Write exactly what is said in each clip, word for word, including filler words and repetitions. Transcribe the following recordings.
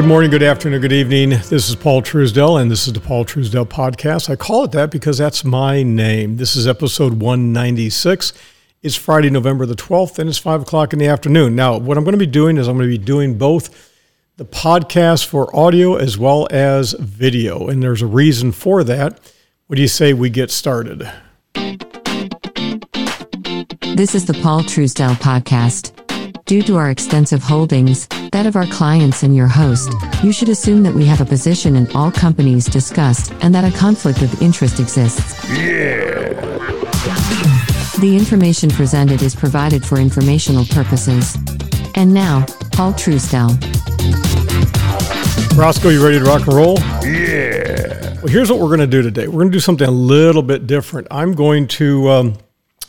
good morning, good afternoon, good evening. This is Paul Truesdell, and this is the Paul Truesdell Podcast. I call it that because that's my name. This is episode one ninety-six. It's Friday, November the twelfth, and it's five o'clock in the afternoon. Now, what I'm going to be doing is I'm going to be doing both the podcast for audio as well as video, and there's a reason for that. What do you say we get started? This is the Paul Truesdell Podcast. Due to our extensive holdings, that of our clients and your host, you should assume that we have a position in all companies discussed and that a conflict of interest exists. Yeah. The information presented is provided for informational purposes. And now, Paul Truesdell. Roscoe, you ready to rock and roll? Yeah. Well, here's what we're going to do today. We're going to do something a little bit different. I'm going to um,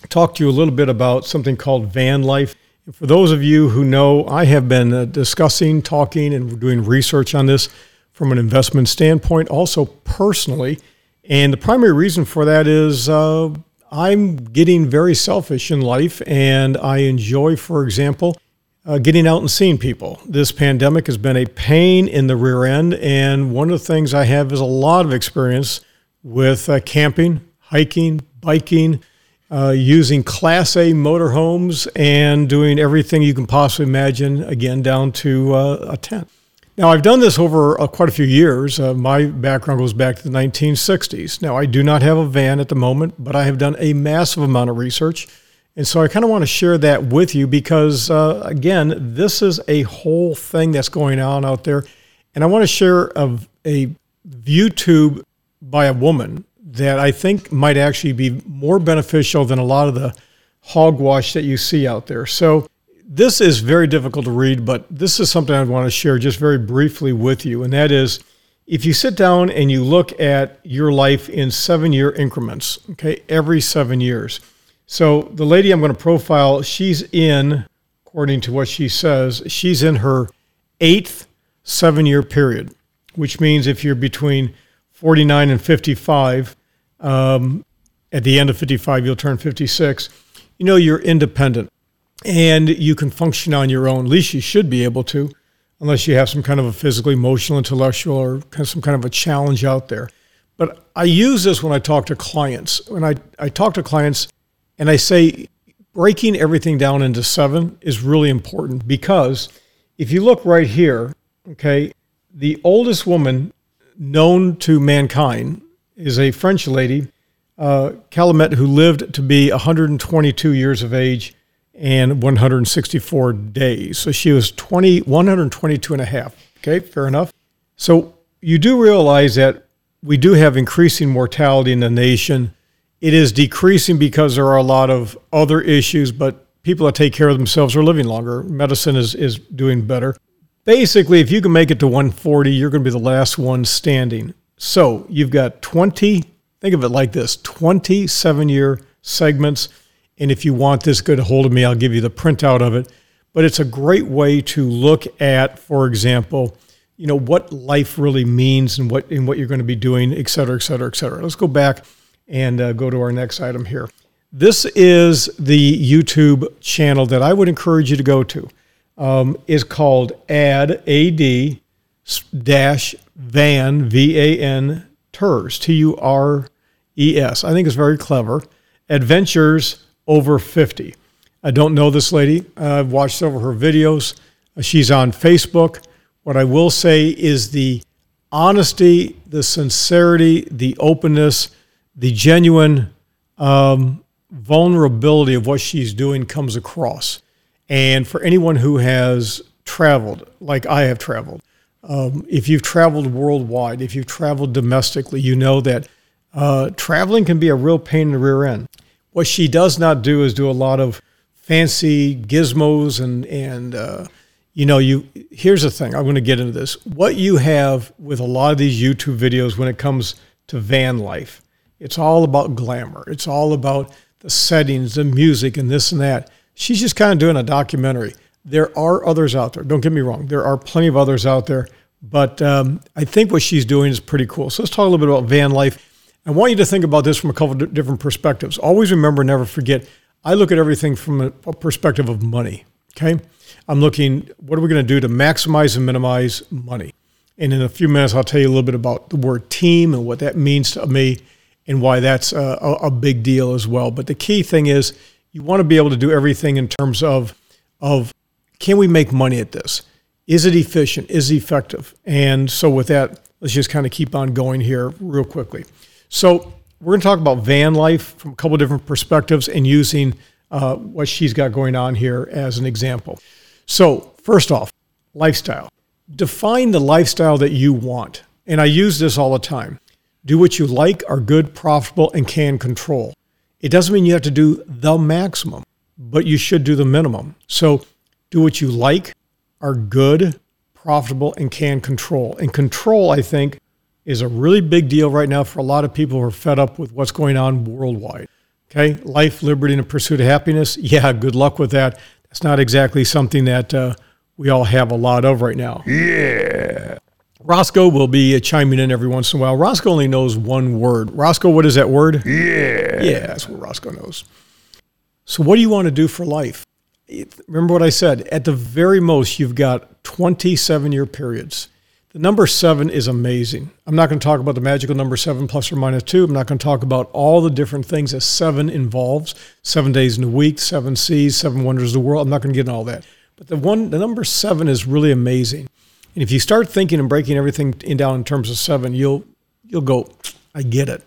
talk to you a little bit about something called van life. For those of you who know, I have been discussing, talking, and doing research on this from an investment standpoint, also personally. And the primary reason for that is uh, I'm getting very selfish in life, and I enjoy, for example, uh, getting out and seeing people. This pandemic has been a pain in the rear end, and one of the things I have is a lot of experience with uh, camping, hiking, biking, Uh, using Class A motorhomes and doing everything you can possibly imagine, again, down to uh, a tent. Now, I've done this over uh, quite a few years. Uh, my background goes back to the nineteen sixties. Now, I do not have a van at the moment, but I have done a massive amount of research. And so I kind of want to share that with you because, uh, again, this is a whole thing that's going on out there. And I want to share a, a YouTube by a woman that I think might actually be more beneficial than a lot of the hogwash that you see out there. So this is very difficult to read, but this is something I want to share just very briefly with you. And that is, if you sit down and you look at your life in seven-year increments, okay, every seven years. So the lady I'm going to profile, she's in, according to what she says, she's in her eighth seven-year period, which means if you're between forty-nine and fifty-five, Um, at the end of fifty-five, you'll turn fifty-six. You know, you're independent and you can function on your own. At least you should be able to, unless you have some kind of a physical, emotional, intellectual, or some kind of a challenge out there. But I use this when I talk to clients. When I, I talk to clients and I say breaking everything down into seven is really important, because if you look right here, okay, the oldest woman known to mankind is a French lady, uh, Calmette, who lived to be one hundred twenty-two years of age and one hundred sixty-four days. So she was twenty, one hundred twenty-two and a half. Okay, fair enough. So you do realize that we do have increasing mortality in the nation. It is decreasing because there are a lot of other issues, but people that take care of themselves are living longer. Medicine is, is doing better. Basically, if you can make it to one forty, you're going to be the last one standing. So you've got twenty, think of it like this, twenty seven-year segments. And if you want this, good hold of me, I'll give you the printout of it. But it's a great way to look at, for example, you know, what life really means and what and what you're going to be doing, et cetera, et cetera, et cetera. Let's go back and uh, go to our next item here. This is the YouTube channel that I would encourage you to go to. Um, is called A D, A D, dash, Van, V A N, Turs, T U R E S. I think it's very clever. Adventures over fifty. I don't know this lady. Uh, I've watched several of her videos. Uh, she's on Facebook. What I will say is the honesty, the sincerity, the openness, the genuine um, vulnerability of what she's doing comes across. And for anyone who has traveled, like I have traveled, um, if you've traveled worldwide, if you've traveled domestically, you know that uh, traveling can be a real pain in the rear end. What she does not do is do a lot of fancy gizmos and, and uh, you know, you. Here's the thing. I'm going to get into this. What you have with a lot of these YouTube videos when it comes to van life, it's all about glamour. It's all about the settings, the music, and this and that. She's just kind of doing a documentary. There are others out there. Don't get me wrong. There are plenty of others out there. But um, I think what she's doing is pretty cool. So let's talk a little bit about van life. I want you to think about this from a couple of different perspectives. Always remember, never forget, I look at everything from a perspective of money, okay? I'm looking, what are we going to do to maximize and minimize money? And in a few minutes, I'll tell you a little bit about the word team and what that means to me and why that's a, a big deal as well. But the key thing is you want to be able to do everything in terms of, of can we make money at this? Is it efficient? Is it effective? And so with that, let's just kind of keep on going here real quickly. So we're going to talk about van life from a couple of different perspectives and using uh, what she's got going on here as an example. So first off, lifestyle. Define the lifestyle that you want. And I use this all the time. Do what you like, are good, profitable, and can control. It doesn't mean you have to do the maximum, but you should do the minimum. So do what you like, are good, profitable, and can control. And control, I think, is a really big deal right now for a lot of people who are fed up with what's going on worldwide. Okay, life, liberty, and the pursuit of happiness. Yeah, good luck with that. That's not exactly something that uh, we all have a lot of right now. Yeah. Roscoe will be chiming in every once in a while. Roscoe only knows one word. Roscoe, what is that word? Yeah. Yeah, that's what Roscoe knows. So what do you want to do for life? Remember what I said. At the very most, you've got twenty-seven-year periods. The number seven is amazing. I'm not going to talk about the magical number seven plus or minus two. I'm not going to talk about all the different things that seven involves. Seven days in a week, seven seas, seven wonders of the world. I'm not going to get into all that. But the one, the number seven is really amazing. And if you start thinking and breaking everything in down in terms of seven, you'll you'll go, I get it.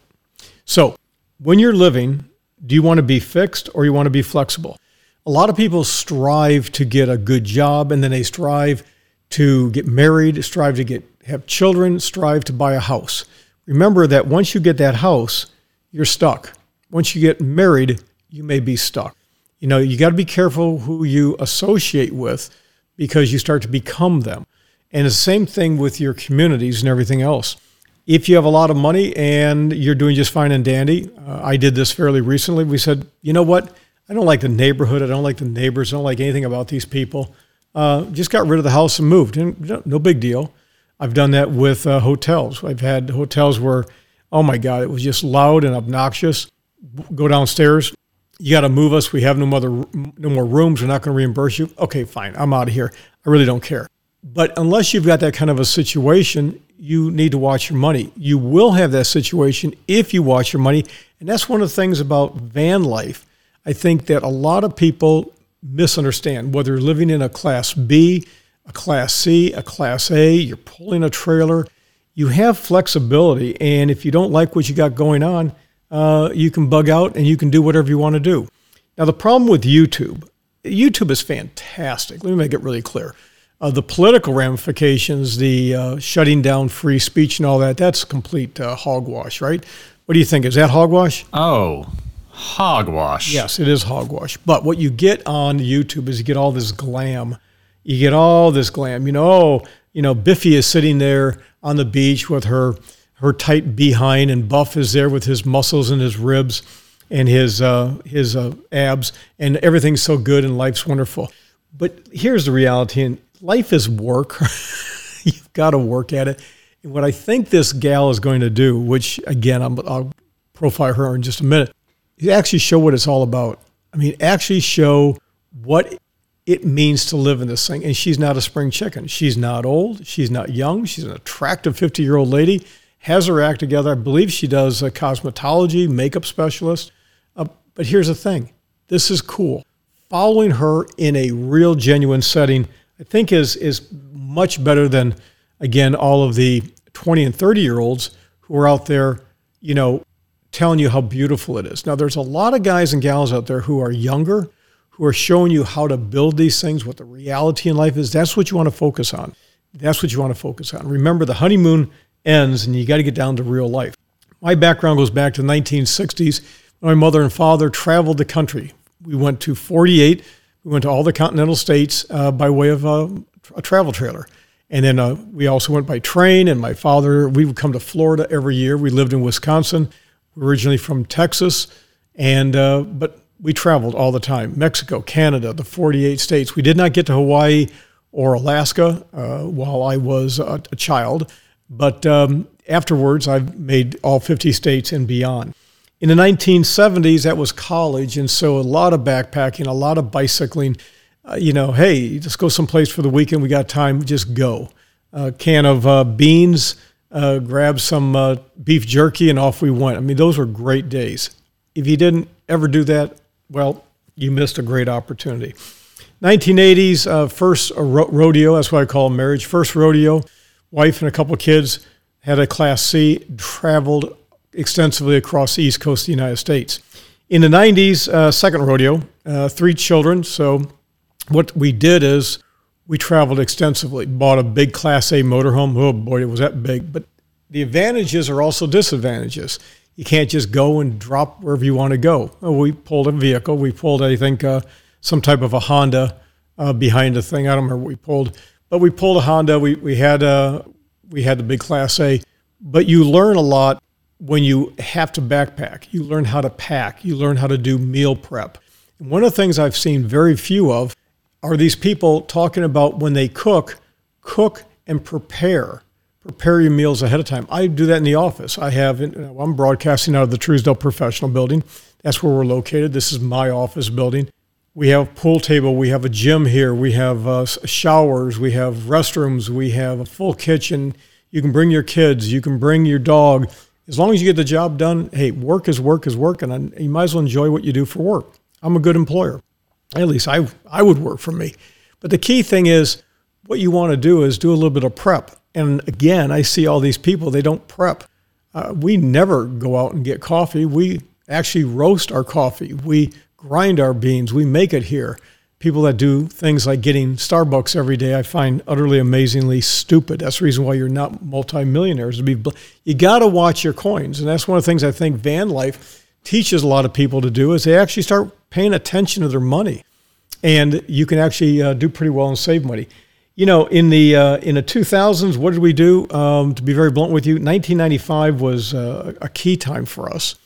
So when you're living, do you want to be fixed or you want to be flexible? A lot of people strive to get a good job, and then they strive to get married, strive to get have children, strive to buy a house. Remember that once you get that house, you're stuck. Once you get married, you may be stuck. You know, you got to be careful who you associate with because you start to become them. And the same thing with your communities and everything else. If you have a lot of money and you're doing just fine and dandy, uh, I did this fairly recently. We said, you know what? I don't like the neighborhood. I don't like the neighbors. I don't like anything about these people. Uh, just got rid of the house and moved. And no big deal. I've done that with uh, hotels. I've had hotels where, oh my God, it was just loud and obnoxious. Go downstairs. You got to move us. We have no, mother, no more rooms. We're not going to reimburse you. Okay, fine. I'm out of here. I really don't care. But unless you've got that kind of a situation, you need to watch your money. You will have that situation if you watch your money. And that's one of the things about van life. I think that a lot of people misunderstand, whether you're living in a Class B, a Class C, a Class A, you're pulling a trailer. You have flexibility. And if you don't like what you got going on, uh, you can bug out and you can do whatever you want to do. Now, the problem with YouTube, YouTube is fantastic. Let me make it really clear. Uh, the political ramifications, the uh, shutting down free speech and all that, that's complete uh, hogwash, right? What do you think? Is that hogwash? Oh, hogwash. Yes, it is hogwash. But what you get on YouTube is you get all this glam. You get all this glam. You know, oh, you know, Biffy is sitting there on the beach with her, her tight behind, and Buff is there with his muscles and his ribs and his, uh, his uh, abs, and everything's so good and life's wonderful. But here's the reality, and life is work. You've got to work at it. And what I think this gal is going to do, which, again, I'm, I'll profile her in just a minute, is actually show what it's all about. I mean, actually show what it means to live in this thing. And she's not a spring chicken. She's not old. She's not young. She's an attractive fifty-year-old lady, has her act together. I believe she does a cosmetology, makeup specialist. Uh, but here's the thing. This is cool. Following her in a real, genuine setting, I think is is much better than, again, all of the twenty and thirty-year-olds who are out there, you know, telling you how beautiful it is. Now, there's a lot of guys and gals out there who are younger, who are showing you how to build these things, what the reality in life is. That's what you want to focus on. That's what you want to focus on. Remember, the honeymoon ends, and you got to get down to real life. My background goes back to the nineteen sixties. My mother and father traveled the country. We went to forty-eight. We went to all the continental states uh, by way of uh, a travel trailer. And then uh, we also went by train. And my father, we would come to Florida every year. We lived in Wisconsin. We were originally from Texas. and uh, But we traveled all the time. Mexico, Canada, the forty-eight states. We did not get to Hawaii or Alaska uh, while I was a, a child. But um, afterwards, I've made all fifty states and beyond. In the nineteen seventies, that was college, and so a lot of backpacking, a lot of bicycling. Uh, you know, hey, just go someplace for the weekend. We got time. Just go. uh, can of uh, beans, uh, grab some uh, beef jerky, and off we went. I mean, those were great days. If you didn't ever do that, well, you missed a great opportunity. nineteen eighties, uh, first ro- rodeo, that's what I call marriage, first rodeo, wife and a couple kids, had a Class C, traveled extensively across the East Coast of the United States. In the nineties, uh, second rodeo, uh, three children. So what we did is we traveled extensively, bought a big Class A motorhome. Oh boy, it was that big. But the advantages are also disadvantages. You can't just go and drop wherever you want to go. Oh, we pulled a vehicle. We pulled, I think, uh, some type of a Honda uh, behind the thing. I don't remember what we pulled. But we pulled a Honda. We, we had a... We had the big Class A, but you learn a lot when you have to backpack. You learn how to pack. You learn how to do meal prep. And one of the things I've seen very few of are these people talking about when they cook, cook and prepare. Prepare your meals ahead of time. I do that in the office. I have, I'm broadcasting out of the Truesdell Professional Building. That's where we're located. This is my office building. We have a pool table, we have a gym here, we have uh, showers, we have restrooms, we have a full kitchen. You can bring your kids, you can bring your dog. As long as you get the job done, hey, work is work is work, and I, you might as well enjoy what you do for work. I'm a good employer. At least I I would work for me. But the key thing is what you want to do is do a little bit of prep. And again, I see all these people, they don't prep. Uh, we never go out and get coffee. We actually roast our coffee. We grind our beans. We make it here. People that do things like getting Starbucks every day, I find utterly amazingly stupid. That's the reason why you're not multimillionaires. To be, you got to watch your coins, and that's one of the things I think van life teaches a lot of people to do is they actually start paying attention to their money, and you can actually uh, do pretty well and save money. You know, in the uh, in the two thousands, what did we do? Um, to be very blunt with you, nineteen ninety-five was uh, a key time for us.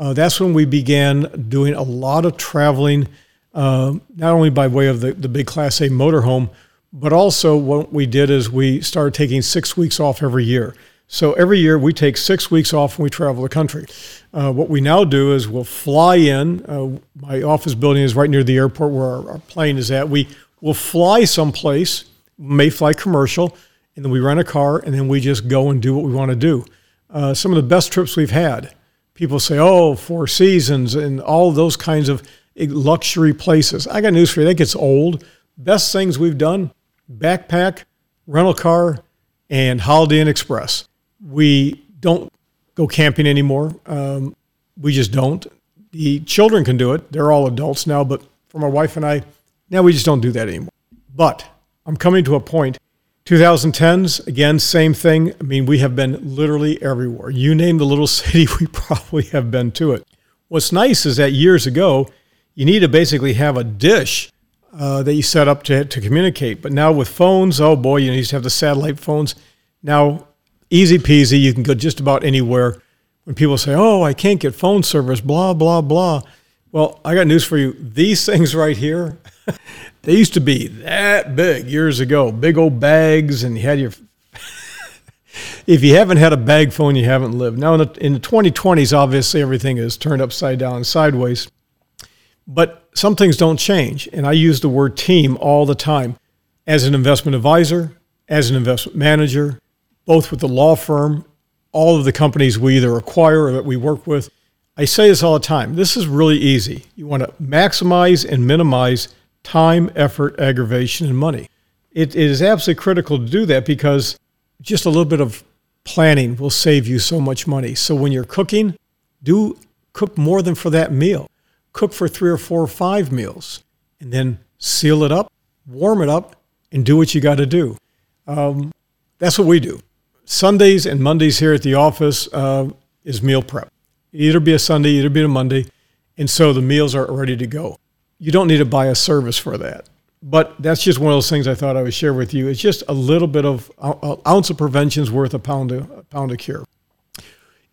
Uh, that's when we began doing a lot of traveling, uh, not only by way of the, the big Class A motorhome, but also what we did is we started taking six weeks off every year. So every year we take six weeks off when we travel the country. Uh, what we now do is we'll fly in. Uh, my office building is right near the airport where our, our plane is at. We will fly someplace, may fly commercial, and then we rent a car, and then we just go and do what we want to do. Uh, some of the best trips we've had. People say, oh, Four Seasons and all those kinds of luxury places. I got news for you. That gets old. Best things we've done, backpack, rental car, and Holiday Inn Express. We don't go camping anymore. Um, we just don't. The children can do it. They're all adults now. But for my wife and I, now we just don't do that anymore. But I'm coming to a point. twenty tens, again, same thing. I mean, we have been literally everywhere. You name the little city, we probably have been to it. What's nice is that years ago, you need to basically have a dish uh, that you set up to, to communicate. But now with phones, oh boy, you used to have the satellite phones. Now, easy peasy, you can go just about anywhere. When people say, oh, I can't get phone service, blah, blah, blah. Well, I got news for you. These things right here, they used to be that big years ago, big old bags, and you had your, if you haven't had a bag phone, you haven't lived. Now, in the, in the twenty twenties, obviously, everything is turned upside down and sideways, but some things don't change, and I use the word team all the time as an investment advisor, as an investment manager, both with the law firm, all of the companies we either acquire or that we work with. I say this all the time. This is really easy. You want to maximize and minimize time, effort, aggravation, and money. It, it is absolutely critical to do that because just a little bit of planning will save you so much money. So when you're cooking, do cook more than for that meal. Cook for three or four or five meals, and then seal it up, warm it up, and do what you got to do. Um, that's what we do. Sundays and Mondays here at the office uh, is meal prep. Either be a Sunday, either be a Monday. And so the meals are ready to go. You don't need to buy a service for that. But that's just one of those things I thought I would share with you. It's just a little bit of an ounce of prevention's worth a pound of, a pound of cure.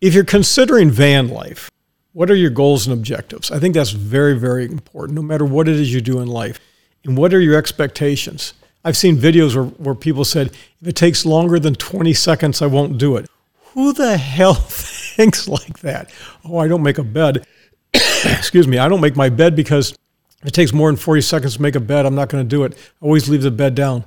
If you're considering van life, what are your goals and objectives? I think that's very, very important, no matter what it is you do in life. And what are your expectations? I've seen videos where, where people said, if it takes longer than twenty seconds, I won't do it. Who the hell thinks like that? Oh, I don't make a bed. Excuse me. I don't make my bed because it takes more than forty seconds to make a bed. I'm not going to do it. I always leave the bed down.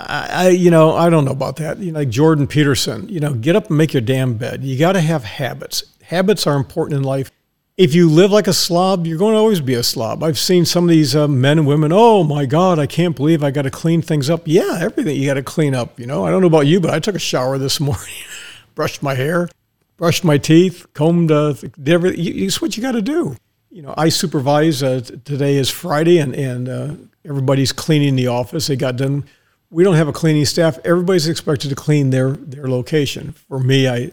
I, you know, I don't know about that. You know, like Jordan Peterson, you know, get up and make your damn bed. You got to have habits. Habits are important in life. If you live like a slob, you're going to always be a slob. I've seen some of these uh, men and women, oh my God, I can't believe I got to clean things up. Yeah, everything you got to clean up. You know, I don't know about you, but I took a shower this morning, brushed my hair, brushed my teeth, combed, uh, did everything. You, it's what you got to do. You know, I supervise. Uh, t- today is Friday, and, and uh, everybody's cleaning the office. They got done. We don't have a cleaning staff. Everybody's expected to clean their, their location. For me, I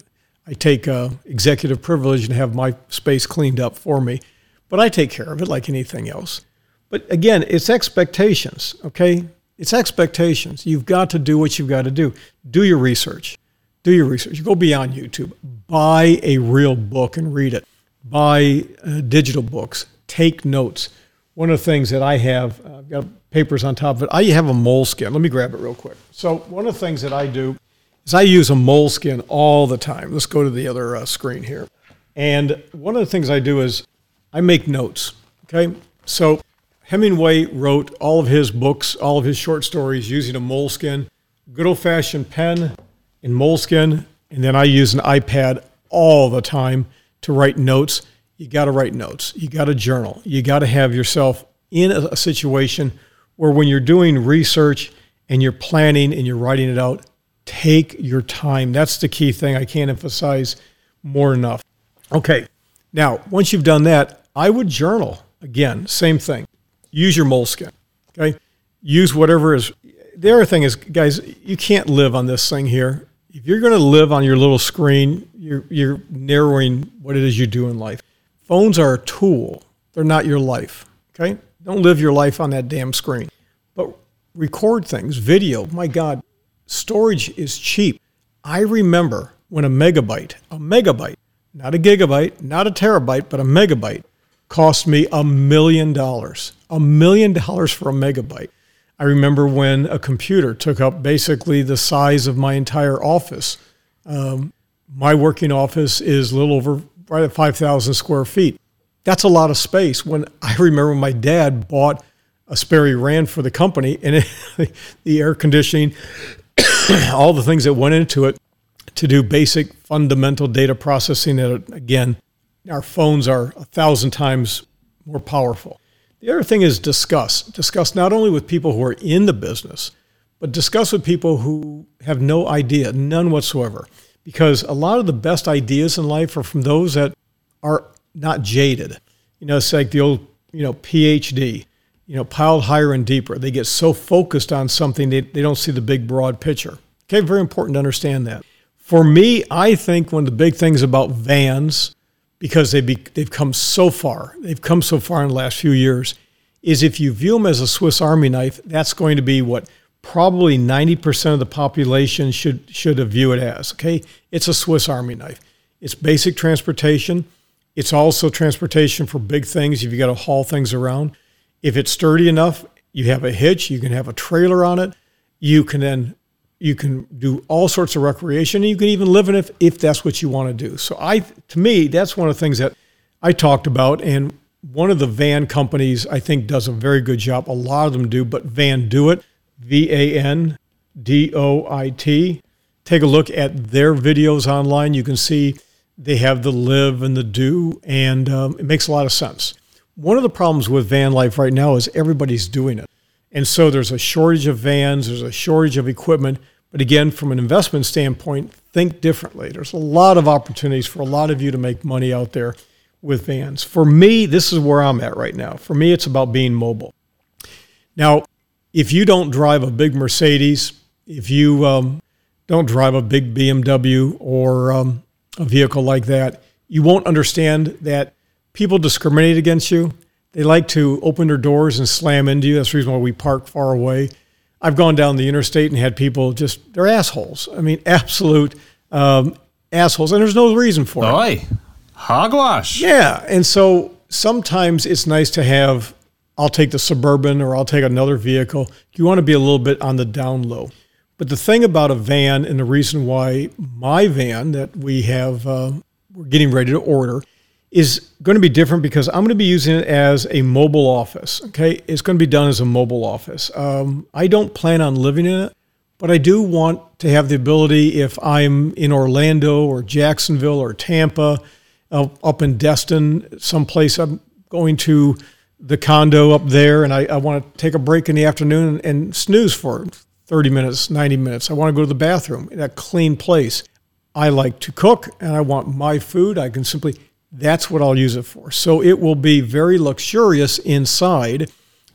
I take uh, executive privilege and have my space cleaned up for me, but I take care of it like anything else. But again, it's expectations, okay? It's expectations. You've got to do what you've got to do. Do your research. Do your research. Go beyond YouTube. Buy a real book and read it. Buy uh, digital books. Take notes. One of the things that I have, uh, I've got papers on top of it. I have a moleskin. Let me grab it real quick. So one of the things that I do is I use a moleskin all the time. Let's go to the other uh, screen here. And one of the things I do is I make notes, okay? So Hemingway wrote all of his books, all of his short stories using a moleskin, good old-fashioned pen and moleskin, and then I use an iPad all the time to write notes. You got to write notes. You got to journal. You got to have yourself in a, a situation where when you're doing research and you're planning and you're writing it out, take your time. That's the key thing. I can't emphasize more enough. Okay. Now, once you've done that, I would journal. Again, same thing. Use your moleskin. Okay. Use whatever is. The other thing is, guys, you can't live on this thing here. If you're going to live on your little screen, you're, you're narrowing what it is you do in life. Phones are a tool. They're not your life. Okay? Don't live your life on that damn screen. But record things, video. My God, storage is cheap. I remember when a megabyte, a megabyte, not a gigabyte, not a terabyte, but a megabyte cost me a million dollars. A million dollars for a megabyte. I remember when a computer took up basically the size of my entire office. Um, my working office is a little over right at five thousand square feet. That's a lot of space. When I remember my dad bought a Sperry Rand for the company, and it, the air conditioning, all the things that went into it to do basic fundamental data processing. That, again, our phones are a thousand times more powerful. The other thing is discuss. Discuss not only with people who are in the business, but discuss with people who have no idea, none whatsoever. Because a lot of the best ideas in life are from those that are not jaded. You know, it's like the old, you know, P H D, you know, piled higher and deeper. They get so focused on something, they, they don't see the big, broad picture. Okay, very important to understand that. For me, I think one of the big things about vans, because they be, they've come so far, they've come so far in the last few years, is if you view them as a Swiss Army knife, that's going to be what probably ninety percent of the population should should view it as, okay? It's a Swiss Army knife. It's basic transportation. It's also transportation for big things if you got to haul things around. If it's sturdy enough, you have a hitch, you can have a trailer on it. You can then you can do all sorts of recreation, and you can even live in it if that's what you want to do. So I to me, that's one of the things that I talked about, and one of the van companies I think does a very good job. A lot of them do, but VanDoIt. V A N D O I T. Take a look at their videos online. You can see they have the live and the do, and um, it makes a lot of sense. One of the problems with van life right now is everybody's doing it. And so there's a shortage of vans, there's a shortage of equipment. But again, from an investment standpoint, think differently. There's a lot of opportunities for a lot of you to make money out there with vans. For me, this is where I'm at right now. For me, it's about being mobile. Now, if you don't drive a big Mercedes, if you um, don't drive a big B M W or um, a vehicle like that, you won't understand that people discriminate against you. They like to open their doors and slam into you. That's the reason why we park far away. I've gone down the interstate and had people just, they're assholes. I mean, absolute um, assholes. And there's no reason for it. Oy, hogwash. Yeah. And so sometimes it's nice to have, I'll take the Suburban or I'll take another vehicle. You want to be a little bit on the down low. But the thing about a van, and the reason why my van that we have, uh, we're getting ready to order, is going to be different because I'm going to be using it as a mobile office. Okay, it's going to be done as a mobile office. Um, I don't plan on living in it, But I do want to have the ability, if I'm in Orlando or Jacksonville or Tampa, uh, up in Destin, someplace, I'm going to the condo up there, and I, I want to take a break in the afternoon and, and snooze for thirty minutes, ninety minutes. I want to go to the bathroom in a clean place. I like to cook, and I want my food. I can simply, that's what I'll use it for. So it will be very luxurious inside. It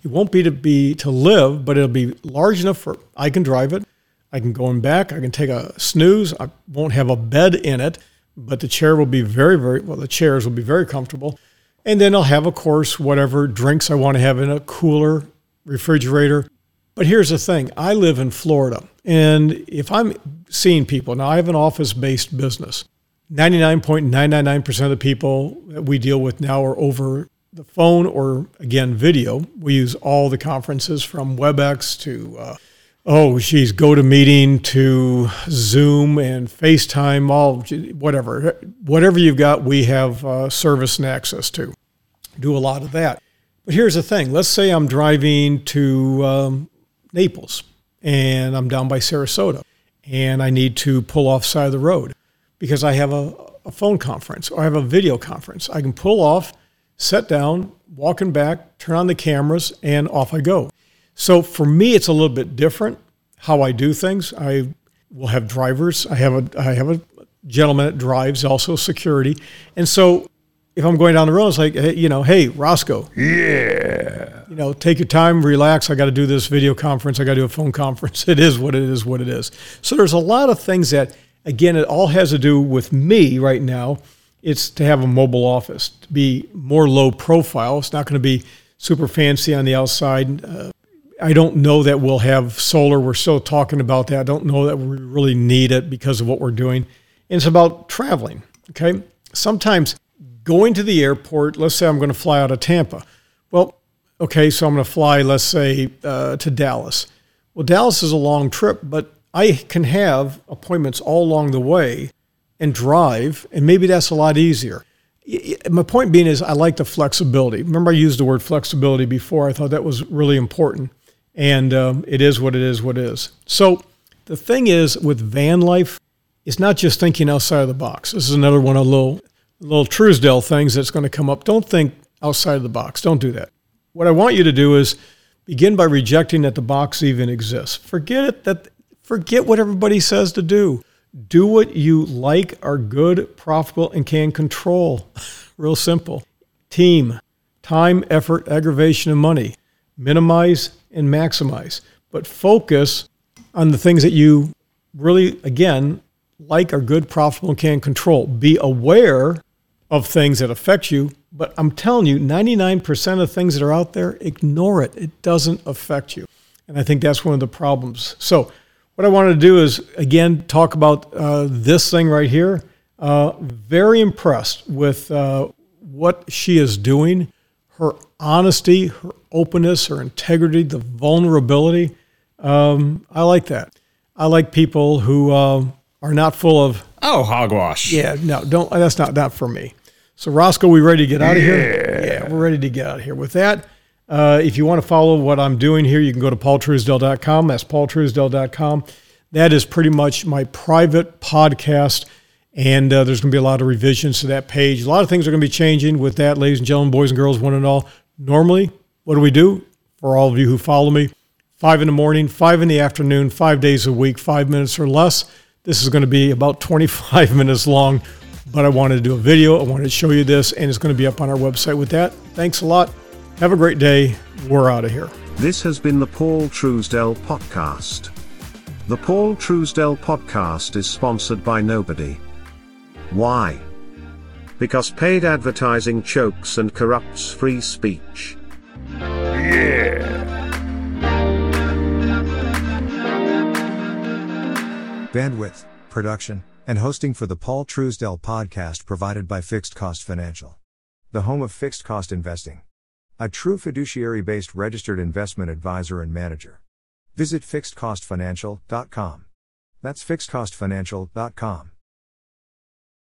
won't be to be to live, but it'll be large enough for, I can drive it. I can go in back. I can take a snooze. I won't have a bed in it, but the chair will be very, very, well, the chairs will be very comfortable. And then I'll have, of course, whatever drinks I want to have in a cooler, refrigerator. But here's the thing. I live in Florida, and if I'm seeing people, now I have an office-based business. ninety-nine point nine nine nine percent of the people that we deal with now are over the phone or, again, video. We use all the conferences from WebEx to, uh, oh, geez, GoToMeeting to Zoom and FaceTime, all whatever. Whatever you've got, we have uh, service and access to. Do a lot of that. But here's the thing. Let's say I'm driving to um, Naples, and I'm down by Sarasota, and I need to pull off side of the road because I have a, a phone conference or I have a video conference. I can pull off, sit down, walking back, turn on the cameras, and off I go. So for me, it's a little bit different how I do things. I will have drivers. I have a I have a gentleman that drives, also security. And so if I'm going down the road, it's like, you know, hey, Roscoe. Yeah. You know, take your time, relax. I got to do this video conference. I got to do a phone conference. It is what it is, what it is. So there's a lot of things that, again, it all has to do with me right now. It's to have a mobile office, to be more low profile. It's not going to be super fancy on the outside. Uh, I don't know that we'll have solar. We're still talking about that. I don't know that we really need it because of what we're doing. And it's about traveling, okay? Sometimes going to the airport, let's say I'm going to fly out of Tampa. Well, okay, so I'm going to fly, let's say, uh, to Dallas. Well, Dallas is a long trip, but I can have appointments all along the way and drive, and maybe that's a lot easier. My point being is I like the flexibility. Remember I used the word flexibility before. I thought that was really important, and um, it is what it is what it is. So the thing is with van life, it's not just thinking outside of the box. This is another one of the little, little Truesdell things that's going to come up. Don't think outside of the box. Don't do that. What I want you to do is begin by rejecting that the box even exists. Forget it. That, forget what everybody says to do. Do what you like, are good, profitable, and can control. Real simple. Team, time, effort, aggravation, and money. Minimize and maximize. But focus on the things that you really, again, like, are good, profitable, and can control. Be aware of things that affect you. But I'm telling you, ninety-nine percent of things that are out there, ignore it. It doesn't affect you. And I think that's one of the problems. So what I wanted to do is, again, talk about uh, this thing right here. Uh, very impressed with uh, what she is doing, her honesty, her openness, her integrity, the vulnerability. Um, I like that. I like people who uh, are not full of, oh, hogwash. Yeah, no, don't. That's not, not for me. So, Roscoe, we ready to get out of here? Yeah, we're ready to get out of here. With that, Uh, if you want to follow what I'm doing here, you can go to paul truesdell dot com. That's paul truesdell dot com. That is pretty much my private podcast, and uh, there's going to be a lot of revisions to that page. A lot of things are going to be changing with that, ladies and gentlemen, boys and girls, one and all. Normally, what do we do for all of you who follow me? Five in the morning, five in the afternoon, five days a week, five minutes or less. This is going to be about twenty-five minutes long, but I wanted to do a video. I wanted to show you this, and it's going to be up on our website with that. Thanks a lot. Have a great day. We're out of here. This has been the Paul Truesdell Podcast. The Paul Truesdell Podcast is sponsored by nobody. Why? Because paid advertising chokes and corrupts free speech. Yeah. Bandwidth, production, and hosting for the Paul Truesdell Podcast provided by Fixed Cost Financial, the home of fixed cost investing. A true fiduciary-based registered investment advisor and manager. Visit fixed cost financial dot com. That's fixed cost financial dot com.